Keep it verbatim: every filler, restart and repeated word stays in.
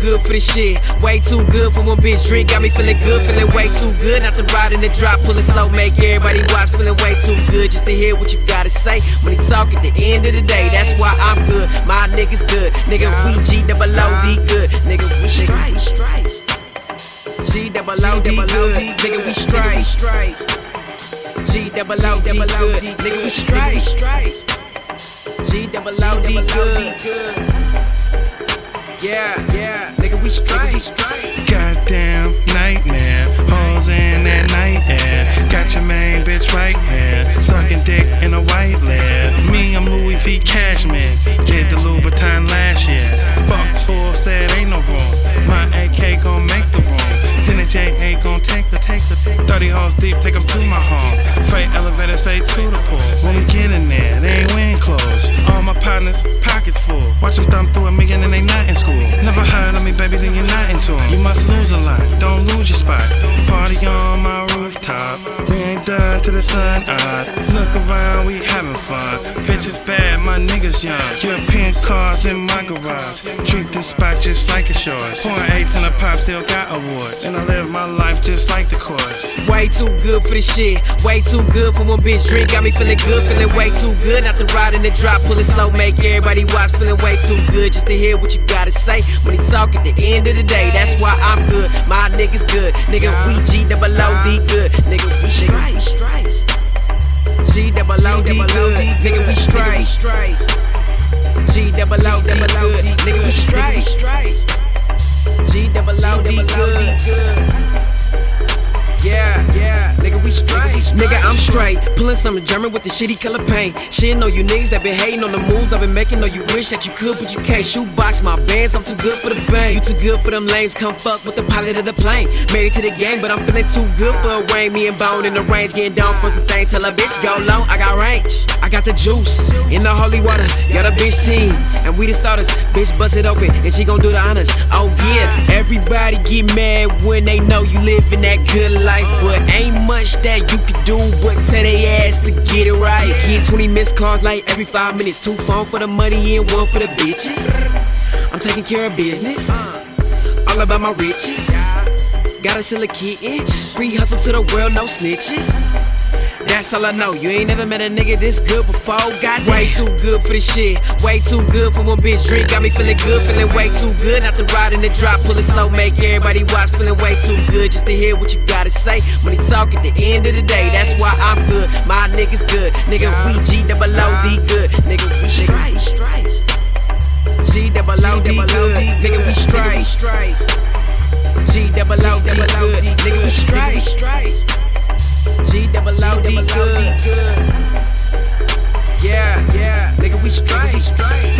good for this shit. Way too good for one bitch drink. Got me feeling good, feeling way too good. Not the ride in the drop, pulling slow, make everybody watch. Feeling way too good just to hear what you gotta say. When they talk at the end of the day, that's why I'm good. My niggas good, nigga. We G Double O-D good, nigga. We straight. G Double O-D good, nigga. We straight. G Double O-D good, nigga. We straight. G Double O-D good. Yeah, yeah, nigga, we straight. Goddamn nightmare, holes in that night air. Got your main bitch right here, sucking dick in a white lab. Me, I'm Louis V. Cashman, did the Louboutin last year. Fuck fool, said ain't no room. My A K gon' make the room. Then the J ain't gon' take the take the thirty hoes deep, take 'em to my home. Freight elevators, fade to the pool. When we get in there, they ain't wearing clothes. All my partners, pockets full. Watch them thumb through a million and they not in school. Never heard of me, baby, then you're not into them. You must lose a lot, don't lose your spot. Party on my rooftop. We ain't done till the sun out. Look around, we having fun. Bitches bad, my niggas young. European cars in my garage. Treat this spot just like it's yours. Pouring eights in a pop, still got awards. And I live my life just like the chorus. Way too good for this shit. Way too good for one bitch drink. Got me feeling good, feeling way too good. Not the ride in the drop, pulling slow, make everybody watch. Feeling way too good just to hear what you gotta say. When they talk at the end of the day, that's why I'm good. My niggas good, nigga. We G Double O-D good, nigga. We straight. G Double O-D good, nigga. We straight. G Double O-D good, nigga. We straight. G Double O-D good. Yeah, yeah, nigga, we straight. Nigga, I'm straight. Pulling something German with the shitty color paint. Shitting on you niggas that been hating on the moves I've been making. Know you wish that you could, but you can't. Shoebox my bands, I'm too good for the bang. You too good for them lanes. Come fuck with the pilot of the plane. Married to the game, but I'm feeling too good for a rain. Me and Bone in the range, getting down for some things. Tell a bitch go low, I got range. I got the juice in the holy water. Got a bitch team, and we the starters. Bitch bust it open, and she gon' do the honors. Oh yeah, everybody get mad when they know you living that good life. But ain't much that you can do but tell they ass to get it right. Get twenty missed calls like every five minutes. Two phone for the money and one for the bitches. I'm taking care of business, all about my riches. Gotta sell a kitten, free hustle to the world, no snitches. That's all I know. You ain't never met a nigga this good before. God damn. Way too good for this shit. Way too good for one bitch drink. Got me feeling good, feeling way too good. Not the ride in the drop, pulling slow, make everybody watch. Feeling way too good just to hear what you gotta say. When they talk at the end of the day, that's why I'm good. My niggas good, nigga. We G Double O-D good, nigga. We straight. G Double O-D good, nigga. We straight. G Double O-D good, nigga. We straight. G Double O-D good. Yeah, yeah, nigga, we straight.